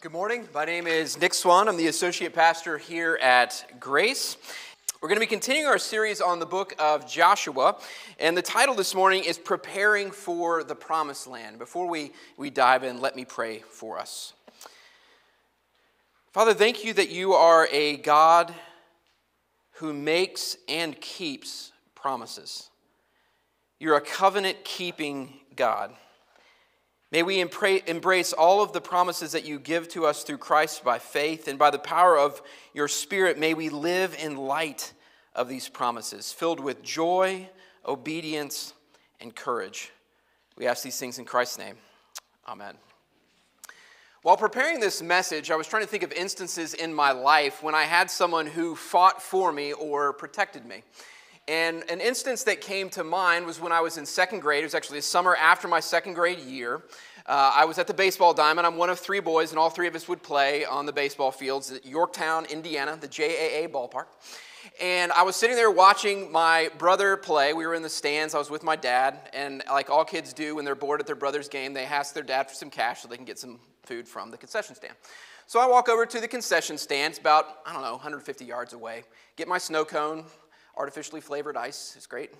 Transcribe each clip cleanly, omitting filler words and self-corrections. Good morning. My name is Nick Swan. I'm the associate pastor here at Grace. We're going to be continuing our series on the book of Joshua, and the title this morning is Preparing for the Promised Land. Before we dive in, let me pray for us. Father, thank you that you are a God who makes and keeps promises. You're a covenant-keeping God. May we embrace all of the promises that you give to us through Christ by faith, and by the power of your Spirit, may we live in light of these promises, filled with joy, obedience, and courage. We ask these things in Christ's name. Amen. While preparing this message, I was trying to think of instances in my life when I had someone who fought for me or protected me. And an instance that came to mind was when I was in second grade. It was actually the summer after my second grade year. I was at the baseball diamond. I'm one of three boys, and all three of us would play on the baseball fields at Yorktown, Indiana, the JAA ballpark. And I was sitting there watching my brother play. We were in the stands. I was with my dad. And like all kids do when they're bored at their brother's game, they ask their dad for some cash so they can get some food from the concession stand. So I walk over to the concession stand. It's about, 150 yards away. Get my snow cone. Artificially flavored ice. It's great.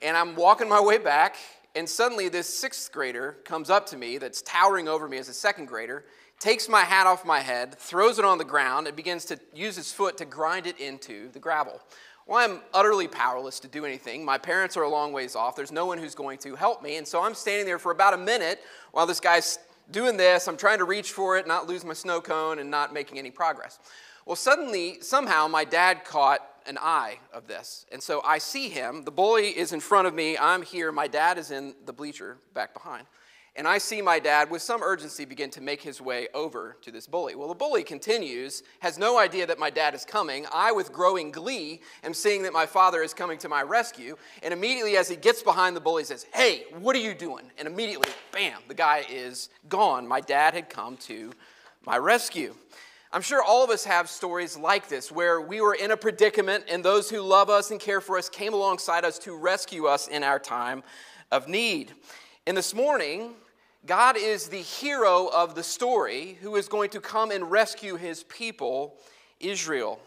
And I'm walking my way back, and suddenly this sixth grader comes up to me that's towering over me as a second grader, takes my hat off my head, throws it on the ground, and begins to use his foot to grind it into the gravel. Well, I'm utterly powerless to do anything. My parents are a long ways off. There's no one who's going to help me. And so I'm standing there for about a minute while this guy's doing this. I'm trying to reach for it, not lose my snow cone, and not making any progress. Well, suddenly, somehow, my dad caught an eye of this. And so I see him. The bully is in front of me. I'm here. My dad is in the bleacher back behind. And I see my dad with some urgency begin to make his way over to this bully. Well, the bully continues, has no idea that my dad is coming. I, with growing glee, am seeing that my father is coming to my rescue. And immediately as he gets behind the bully, he says, "Hey, what are you doing?" And immediately, bam, the guy is gone. My dad had come to my rescue. I'm sure all of us have stories like this where we were in a predicament and those who love us and care for us came alongside us to rescue us in our time of need. And this morning, God is the hero of the story who is going to come and rescue his people, Israel.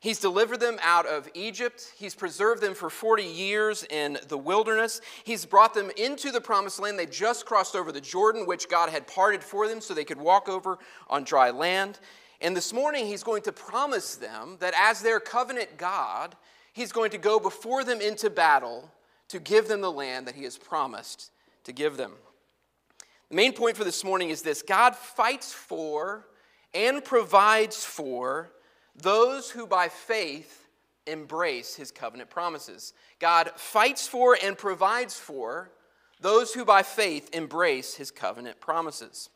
He's delivered them out of Egypt. He's preserved them for 40 years in the wilderness. He's brought them into the promised land. They just crossed over the Jordan, which God had parted for them so they could walk over on dry land. And this morning, he's going to promise them that as their covenant God, he's going to go before them into battle to give them the land that he has promised to give them. The main point for this morning is this: God fights for and provides for those who by faith embrace his covenant promises. God fights for and provides for those who by faith embrace his covenant promises.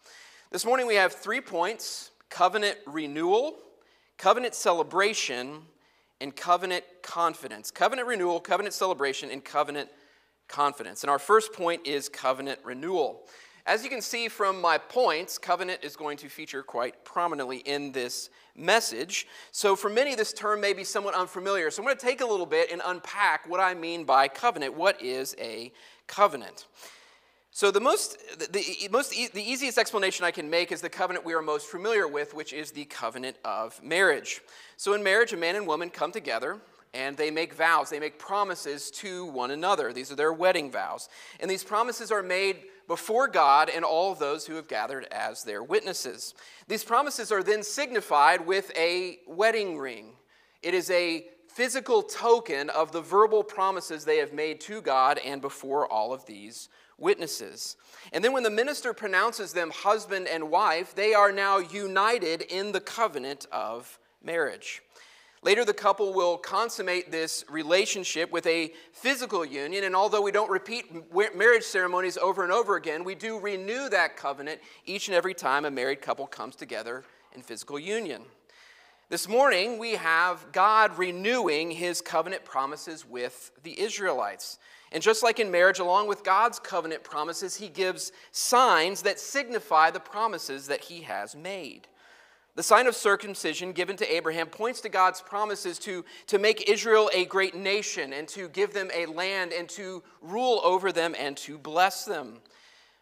This morning, we have 3 points: covenant renewal, covenant celebration, and covenant confidence. Covenant renewal, covenant celebration, and covenant confidence. And our first point is covenant renewal. As you can see from my points, covenant is going to feature quite prominently in this message. So for many, this term may be somewhat unfamiliar. So I'm going to take a little bit and unpack what I mean by covenant. What is a covenant? So the easiest explanation I can make is the covenant we are most familiar with, which is the covenant of marriage. So in marriage, a man and woman come together, and they make vows. They make promises to one another. These are their wedding vows. And these promises are made before God and all those who have gathered as their witnesses. These promises are then signified with a wedding ring. It is a physical token of the verbal promises they have made to God and before all of these witnesses. And then when the minister pronounces them husband and wife, they are now united in the covenant of marriage. Later, the couple will consummate this relationship with a physical union, and although we don't repeat marriage ceremonies over and over again, we do renew that covenant each and every time a married couple comes together in physical union. This morning, we have God renewing his covenant promises with the Israelites. And just like in marriage, along with God's covenant promises, he gives signs that signify the promises that he has made. The sign of circumcision given to Abraham points to God's promises to make Israel a great nation and to give them a land and to rule over them and to bless them.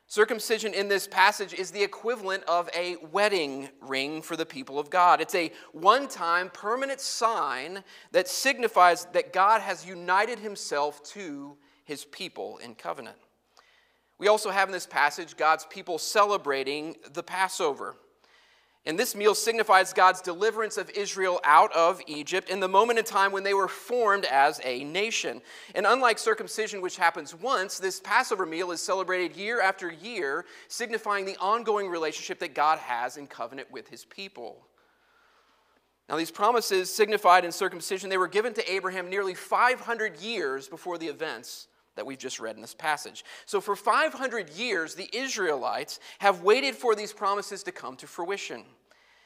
Circumcision in this passage is the equivalent of a wedding ring for the people of God. It's a one-time permanent sign that signifies that God has united himself to his people in covenant. We also have in this passage God's people celebrating the Passover. And this meal signifies God's deliverance of Israel out of Egypt in the moment in time when they were formed as a nation. And unlike circumcision, which happens once, this Passover meal is celebrated year after year, signifying the ongoing relationship that God has in covenant with his people. Now, these promises signified in circumcision, they were given to Abraham nearly 500 years before the events that we've just read in this passage. So for 500 years, the Israelites have waited for these promises to come to fruition.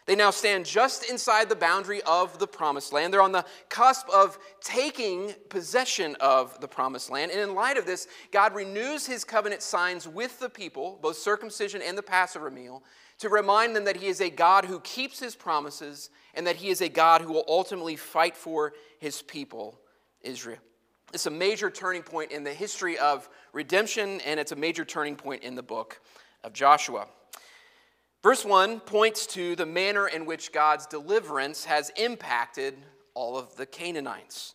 They now stand just inside the boundary of the promised land. They're on the cusp of taking possession of the promised land. And in light of this, God renews his covenant signs with the people, both circumcision and the Passover meal, to remind them that he is a God who keeps his promises and that he is a God who will ultimately fight for his people, Israel. It's a major turning point in the history of redemption, and it's a major turning point in the book of Joshua. Verse 1 points to the manner in which God's deliverance has impacted all of the Canaanites.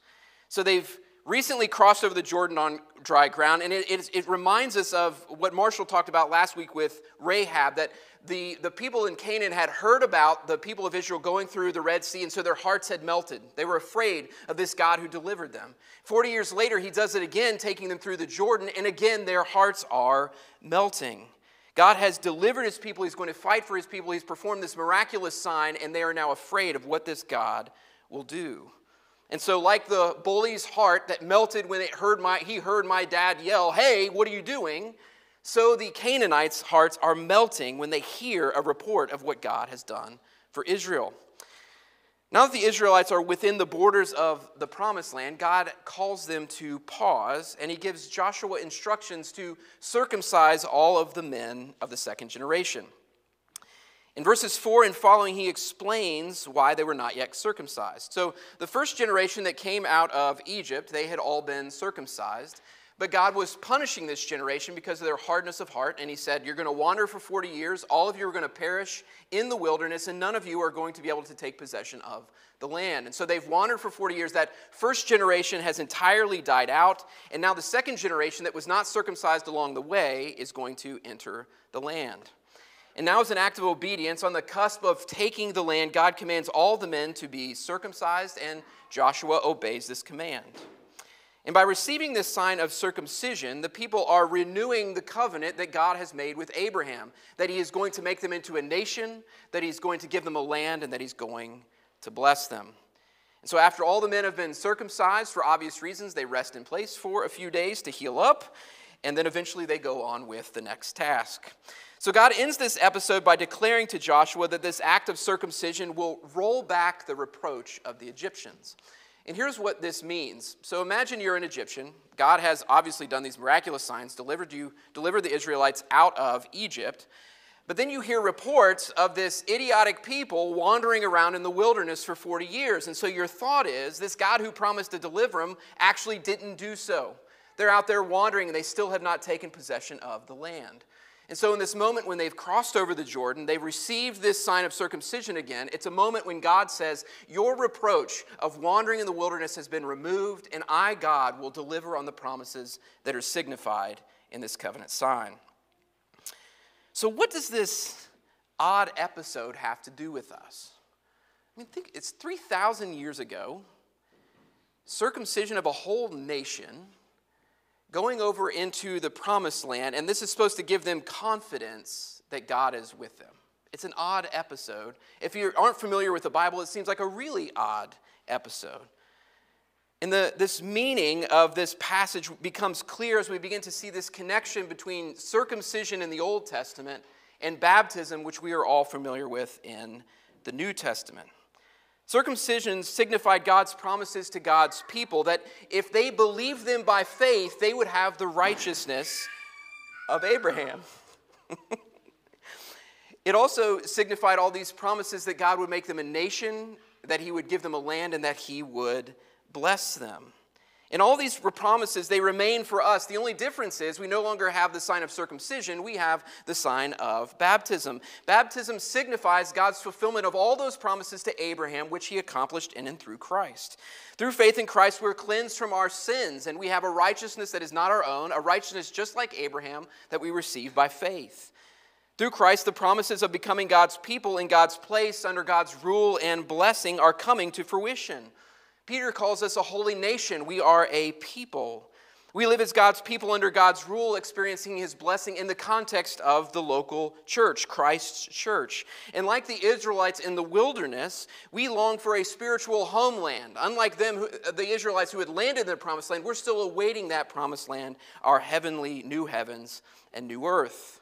So they've recently crossed over the Jordan on dry ground, and it reminds us of what Marshall talked about last week with Rahab, that the people in Canaan had heard about the people of Israel going through the Red Sea, and so their hearts had melted. They were afraid of this God who delivered them. 40 years later, he does it again, taking them through the Jordan, and again, their hearts are melting. God has delivered his people. He's going to fight for his people. He's performed this miraculous sign, and they are now afraid of what this God will do. And so like the bully's heart that melted when he heard my dad yell, "Hey, what are you doing?" so the Canaanites' hearts are melting when they hear a report of what God has done for Israel. Now that the Israelites are within the borders of the promised land, God calls them to pause, and he gives Joshua instructions to circumcise all of the men of the second generation. In verses 4 and following, he explains why they were not yet circumcised. So the first generation that came out of Egypt, they had all been circumcised. But God was punishing this generation because of their hardness of heart, and he said, "You're going to wander for 40 years, all of you are going to perish in the wilderness, and none of you are going to be able to take possession of the land." And so they've wandered for 40 years. That first generation has entirely died out, and now the second generation that was not circumcised along the way is going to enter the land. And now, as an act of obedience, on the cusp of taking the land, God commands all the men to be circumcised, and Joshua obeys this command. And by receiving this sign of circumcision, the people are renewing the covenant that God has made with Abraham, that he is going to make them into a nation, that he's going to give them a land, and that he's going to bless them. And so after all the men have been circumcised, for obvious reasons, they rest in place for a few days to heal up, and then eventually they go on with the next task. So God ends this episode by declaring to Joshua that this act of circumcision will roll back the reproach of the Egyptians. And here's what this means. So imagine you're an Egyptian. God has obviously done these miraculous signs, delivered the Israelites out of Egypt. But then you hear reports of this idiotic people wandering around in the wilderness for 40 years. And so your thought is, this God who promised to deliver them actually didn't do so. They're out there wandering, and they still have not taken possession of the land. And so in this moment when they've crossed over the Jordan, they've received this sign of circumcision again. It's a moment when God says, "Your reproach of wandering in the wilderness has been removed, and I, God, will deliver on the promises that are signified in this covenant sign." So what does this odd episode have to do with us? I mean, think, it's 3,000 years ago, circumcision of a whole nation, going over into the promised land, and this is supposed to give them confidence that God is with them. It's an odd episode. If you aren't familiar with the Bible, it seems like a really odd episode. And this meaning of this passage becomes clear as we begin to see this connection between circumcision in the Old Testament and baptism, which we are all familiar with in the New Testament. Circumcision signified God's promises to God's people that if they believed them by faith, they would have the righteousness of Abraham. It also signified all these promises that God would make them a nation, that he would give them a land, and that he would bless them. And all these promises, they remain for us. The only difference is we no longer have the sign of circumcision. We have the sign of baptism. Baptism signifies God's fulfillment of all those promises to Abraham, which he accomplished in and through Christ. Through faith in Christ, we're cleansed from our sins, and we have a righteousness that is not our own, a righteousness just like Abraham that we receive by faith. Through Christ, the promises of becoming God's people in God's place under God's rule and blessing are coming to fruition. Peter calls us a holy nation. We are a people. We live as God's people under God's rule, experiencing his blessing in the context of the local church, Christ's church. And like the Israelites in the wilderness, we long for a spiritual homeland. Unlike them, the Israelites who had landed in the promised land, we're still awaiting that promised land, our heavenly new heavens and new earth.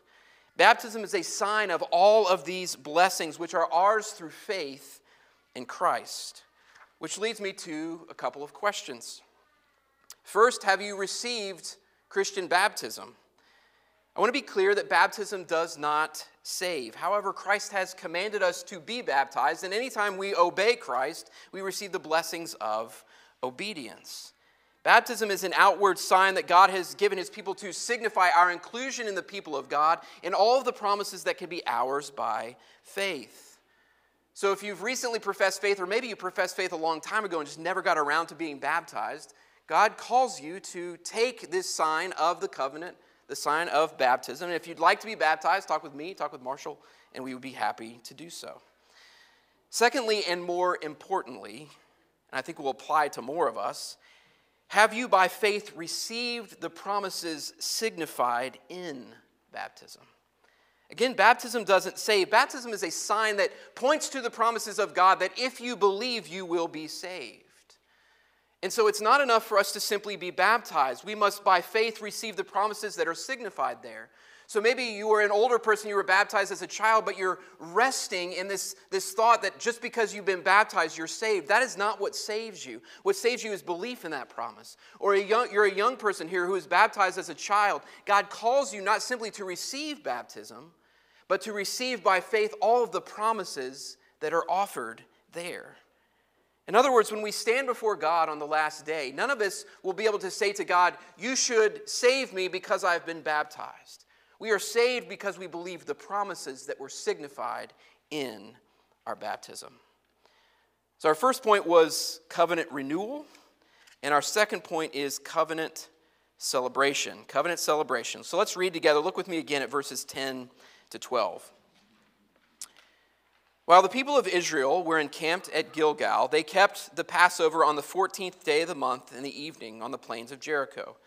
Baptism is a sign of all of these blessings, which are ours through faith in Christ. Which leads me to a couple of questions. First, have you received Christian baptism? I want to be clear that baptism does not save. However, Christ has commanded us to be baptized, and anytime we obey Christ, we receive the blessings of obedience. Baptism is an outward sign that God has given his people to signify our inclusion in the people of God and all of the promises that can be ours by faith. So if you've recently professed faith, or maybe you professed faith a long time ago and just never got around to being baptized, God calls you to take this sign of the covenant, the sign of baptism. And if you'd like to be baptized, talk with me, talk with Marshall, and we would be happy to do so. Secondly, and more importantly, and I think will apply to more of us, have you by faith received the promises signified in baptism? Again, baptism doesn't save. Baptism is a sign that points to the promises of God that if you believe, you will be saved. And so it's not enough for us to simply be baptized. We must, by faith, receive the promises that are signified there. So maybe you were an older person, you were baptized as a child, but you're resting in this thought that just because you've been baptized, you're saved. That is not what saves you. What saves you is belief in that promise. Or you're a young person here who is baptized as a child. God calls you not simply to receive baptism, but to receive by faith all of the promises that are offered there. In other words, when we stand before God on the last day, none of us will be able to say to God, "You should save me because I've been baptized." We are saved because we believe the promises that were signified in our baptism. So our first point was covenant renewal, and our second point is covenant celebration. Covenant celebration. So let's read together. Look with me again at verses 10 to 12. While the people of Israel were encamped at Gilgal, they kept the Passover on the 14th day of the month in the evening on the plains of Jericho.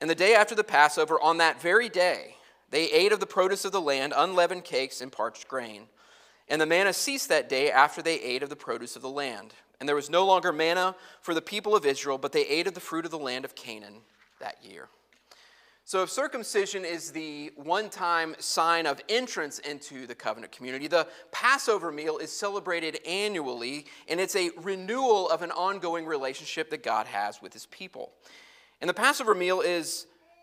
And the day after the Passover, on that very day, they ate of the produce of the land, unleavened cakes and parched grain. And the manna ceased that day after they ate of the produce of the land. And there was no longer manna for the people of Israel, but they ate of the fruit of the land of Canaan that year. So if circumcision is the one-time sign of entrance into the covenant community, the Passover meal is celebrated annually, and it's a renewal of an ongoing relationship that God has with his people. And the Passover meal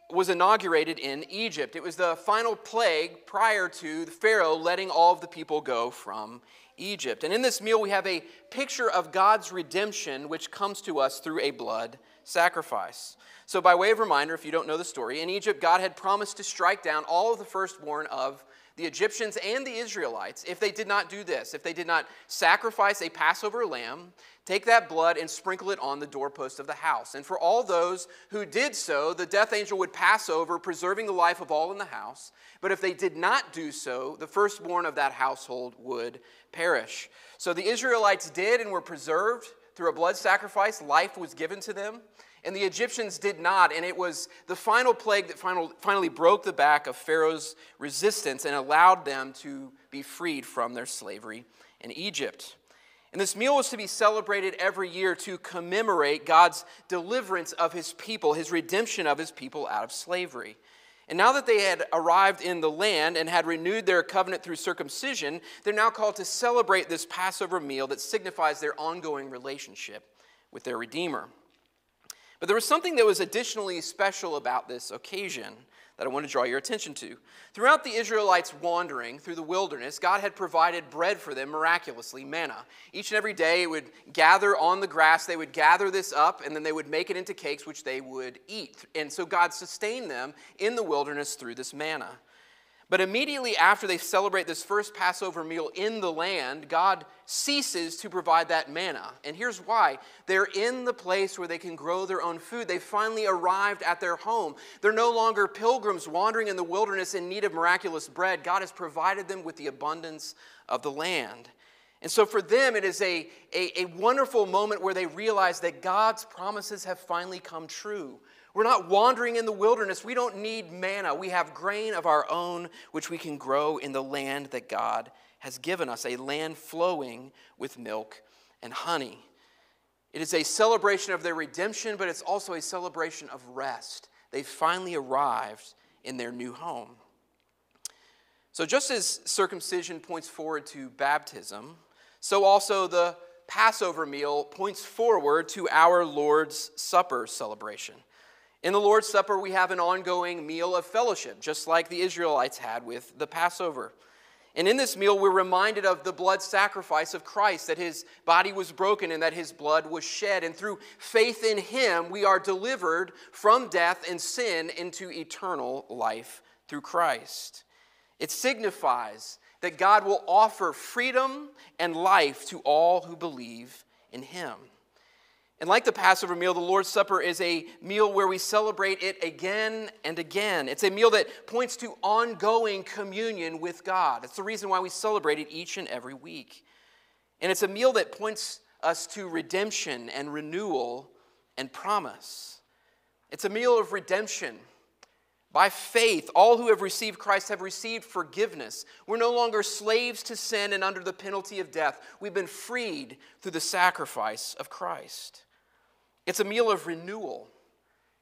was inaugurated in Egypt. It was the final plague prior to the Pharaoh letting all of the people go from Egypt. And in this meal, we have a picture of God's redemption, which comes to us through a blood sacrifice. So by way of reminder, if you don't know the story, in Egypt, God had promised to strike down all of the firstborn of the Egyptians and the Israelites if they did not do this, if they did not sacrifice a Passover lamb, take that blood and sprinkle it on the doorpost of the house. And for all those who did so, the death angel would pass over, preserving the life of all in the house. But if they did not do so, the firstborn of that household would perish. So the Israelites did and were preserved through a blood sacrifice. Life was given to them. And the Egyptians did not, and it was the final plague that finally broke the back of Pharaoh's resistance and allowed them to be freed from their slavery in Egypt. And this meal was to be celebrated every year to commemorate God's deliverance of his people, his redemption of his people out of slavery. And now that they had arrived in the land and had renewed their covenant through circumcision, they're now called to celebrate this Passover meal that signifies their ongoing relationship with their Redeemer. But there was something that was additionally special about this occasion that I want to draw your attention to. Throughout the Israelites' wandering through the wilderness, God had provided bread for them miraculously, manna. Each and every day it would gather on the grass, they would gather this up, and then they would make it into cakes which they would eat. And so God sustained them in the wilderness through this manna. But immediately after they celebrate this first Passover meal in the land, God ceases to provide that manna. And here's why. They're in the place where they can grow their own food. They finally arrived at their home. They're no longer pilgrims wandering in the wilderness in need of miraculous bread. God has provided them with the abundance of the land. And so for them, it is a wonderful moment where they realize that God's promises have finally come true. We're not wandering in the wilderness. We don't need manna. We have grain of our own, which we can grow in the land that God has given us, a land flowing with milk and honey. It is a celebration of their redemption, but it's also a celebration of rest. They finally arrived in their new home. So just as circumcision points forward to baptism, so also the Passover meal points forward to our Lord's Supper celebration. In the Lord's Supper, we have an ongoing meal of fellowship, just like the Israelites had with the Passover. And in this meal, we're reminded of the blood sacrifice of Christ, that his body was broken and that his blood was shed. And through faith in him, we are delivered from death and sin into eternal life through Christ. It signifies that God will offer freedom and life to all who believe in him. And like the Passover meal, the Lord's Supper is a meal where we celebrate it again and again. It's a meal that points to ongoing communion with God. It's the reason why we celebrate it each and every week. And it's a meal that points us to redemption and renewal and promise. It's a meal of redemption. By faith, all who have received Christ have received forgiveness. We're no longer slaves to sin and under the penalty of death. We've been freed through the sacrifice of Christ. It's a meal of renewal.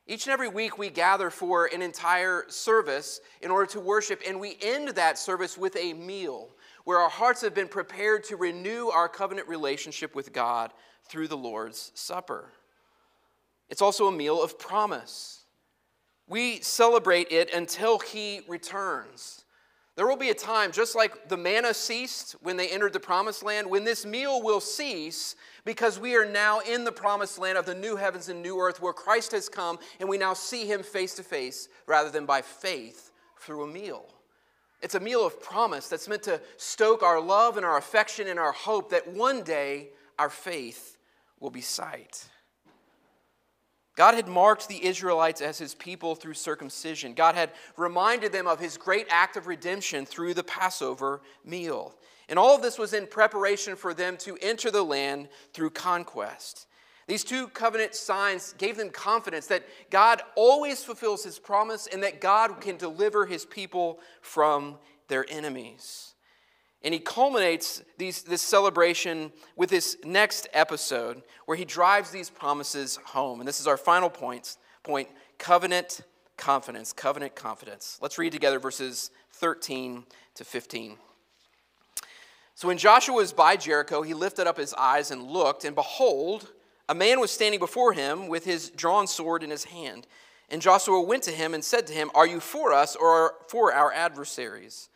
Each and every week we gather for an entire service in order to worship, and we end that service with a meal where our hearts have been prepared to renew our covenant relationship with God through the Lord's Supper. It's also a meal of promise. We celebrate it until he returns. There will be a time, just like the manna ceased when they entered the promised land, when this meal will cease, because we are now in the promised land of the new heavens and new earth where Christ has come, and we now see him face to face rather than by faith through a meal. It's a meal of promise that's meant to stoke our love and our affection and our hope that one day our faith will be sight. God had marked the Israelites as his people through circumcision. God had reminded them of his great act of redemption through the Passover meal. And all of this was in preparation for them to enter the land through conquest. These two covenant signs gave them confidence that God always fulfills his promise and that God can deliver his people from their enemies. And he culminates this celebration with this next episode where he drives these promises home. And this is our final point, covenant confidence, covenant confidence. Let's read together verses 13 to 15. So when Joshua was by Jericho, he lifted up his eyes and looked, and behold, a man was standing before him with his drawn sword in his hand. And Joshua went to him and said to him, "Are you for us or for our adversaries?"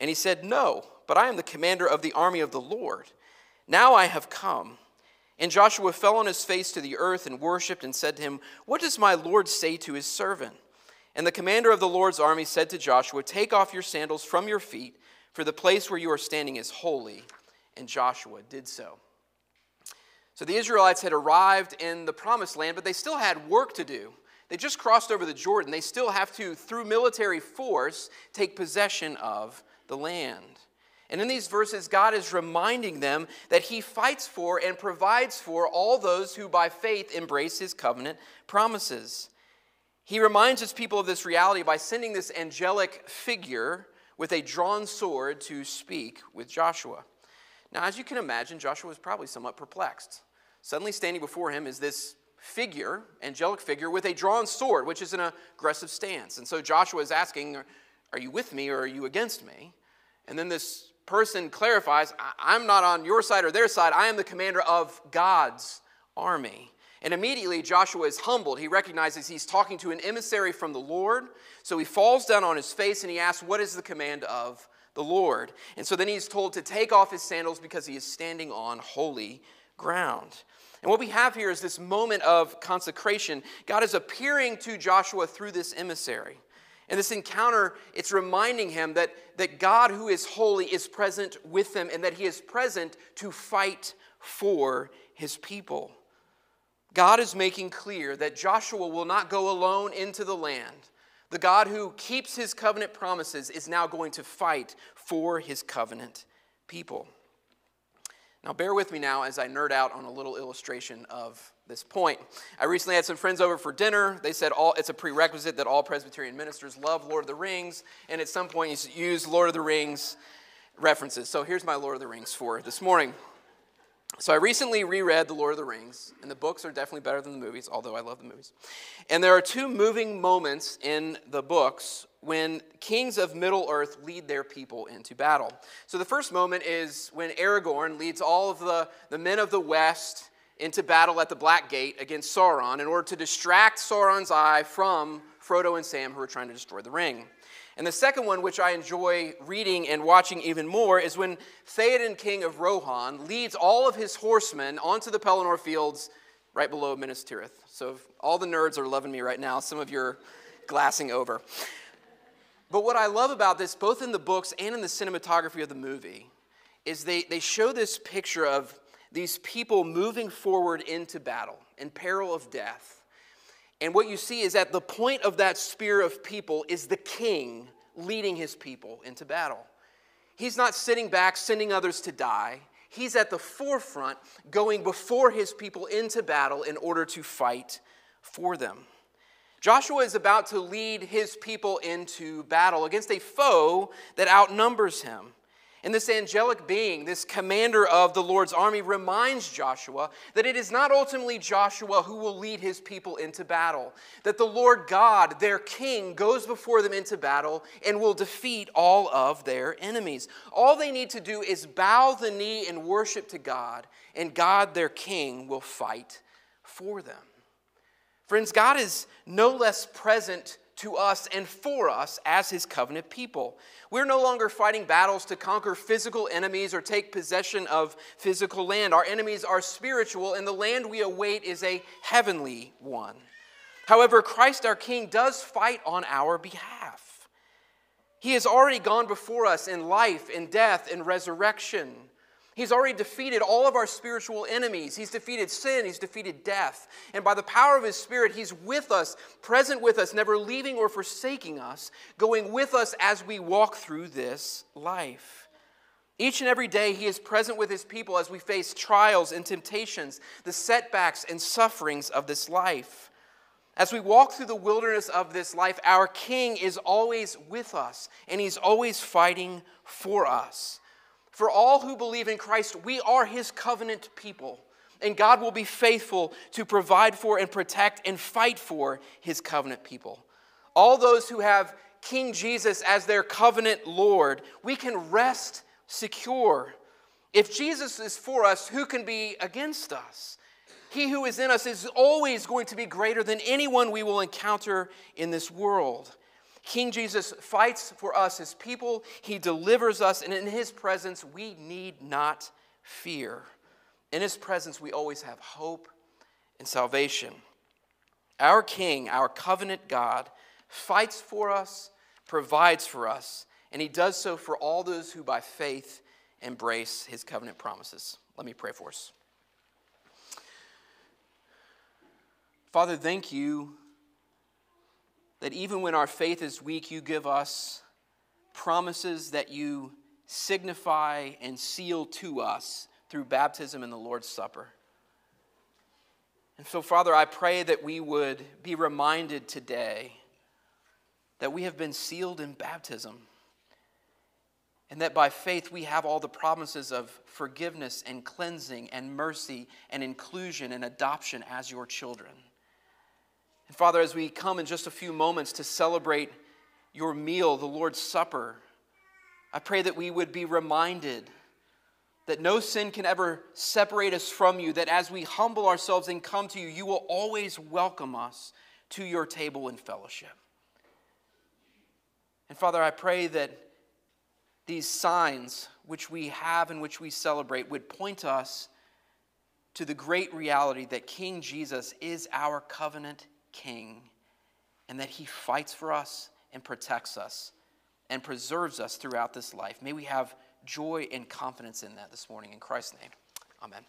And he said, "No, but I am the commander of the army of the Lord. Now I have come." And Joshua fell on his face to the earth and worshipped and said to him, "What does my Lord say to his servant?" And the commander of the Lord's army said to Joshua, "Take off your sandals from your feet, for the place where you are standing is holy." And Joshua did so. So the Israelites had arrived in the promised land, but they still had work to do. They just crossed over the Jordan. They still have to, through military force, take possession of the land. And in these verses, God is reminding them that he fights for and provides for all those who by faith embrace his covenant promises. He reminds his people of this reality by sending this angelic figure with a drawn sword to speak with Joshua. Now, as you can imagine, Joshua was probably somewhat perplexed. Suddenly standing before him is this figure, angelic figure, with a drawn sword, which is an aggressive stance. And so Joshua is asking, "Are you with me or are you against me?" And then this person clarifies, "I'm not on your side or their side. I am the commander of God's army." And immediately Joshua is humbled. He recognizes he's talking to an emissary from the Lord. So he falls down on his face and he asks, what is the command of the Lord? And so then he's told to take off his sandals because he is standing on holy ground. And what we have here is this moment of consecration. God is appearing to Joshua through this emissary. And this encounter, it's reminding him that God who is holy is present with them and that he is present to fight for his people. God is making clear that Joshua will not go alone into the land. The God who keeps his covenant promises is now going to fight for his covenant people. Now bear with me now as I nerd out on a little illustration of this point. I recently had some friends over for dinner. They said it's a prerequisite that all Presbyterian ministers love Lord of the Rings, and at some point you should use Lord of the Rings references. So here's my Lord of the Rings for this morning. So I recently reread The Lord of the Rings, and the books are definitely better than the movies, although I love the movies. And there are two moving moments in the books when kings of Middle-earth lead their people into battle. So the first moment is when Aragorn leads all of the men of the West into battle at the Black Gate against Sauron in order to distract Sauron's eye from Frodo and Sam, who are trying to destroy the ring. And the second one, which I enjoy reading and watching even more, is when Théoden, king of Rohan, leads all of his horsemen onto the Pelennor fields right below Minas Tirith. So if all the nerds are loving me right now. Some of you are glassing over. But what I love about this, both in the books and in the cinematography of the movie, is they show this picture of these people moving forward into battle, in peril of death. And what you see is at the point of that spear of people is the king leading his people into battle. He's not sitting back, sending others to die. He's at the forefront, going before his people into battle in order to fight for them. Joshua is about to lead his people into battle against a foe that outnumbers him. And this angelic being, this commander of the Lord's army, reminds Joshua that it is not ultimately Joshua who will lead his people into battle. That the Lord God, their king, goes before them into battle and will defeat all of their enemies. All they need to do is bow the knee and worship to God, and God, their king, will fight for them. Friends, God is no less present to us and for us as his covenant people. We're no longer fighting battles to conquer physical enemies or take possession of physical land. Our enemies are spiritual, and the land we await is a heavenly one. However, Christ our King does fight on our behalf. He has already gone before us in life, in death, in resurrection. He's already defeated all of our spiritual enemies. He's defeated sin. He's defeated death. And by the power of his Spirit, he's with us, present with us, never leaving or forsaking us, going with us as we walk through this life. Each and every day, he is present with his people as we face trials and temptations, the setbacks and sufferings of this life. As we walk through the wilderness of this life, our King is always with us, and he's always fighting for us. For all who believe in Christ, we are his covenant people, and God will be faithful to provide for and protect and fight for his covenant people. All those who have King Jesus as their covenant Lord, we can rest secure. If Jesus is for us, who can be against us? He who is in us is always going to be greater than anyone we will encounter in this world. King Jesus fights for us, his people. He delivers us, and in his presence, we need not fear. In his presence, we always have hope and salvation. Our King, our covenant God, fights for us, provides for us, and he does so for all those who by faith embrace his covenant promises. Let me pray for us. Father, thank you that even when our faith is weak, you give us promises that you signify and seal to us through baptism and the Lord's Supper. And so, Father, I pray that we would be reminded today that we have been sealed in baptism, and that by faith we have all the promises of forgiveness and cleansing and mercy and inclusion and adoption as your children. And Father, as we come in just a few moments to celebrate your meal, the Lord's Supper, I pray that we would be reminded that no sin can ever separate us from you, that as we humble ourselves and come to you, you will always welcome us to your table in fellowship. And Father, I pray that these signs which we have and which we celebrate would point us to the great reality that King Jesus is our covenant King, and that he fights for us and protects us and preserves us throughout this life. May we have joy and confidence in that this morning. In Christ's name, amen.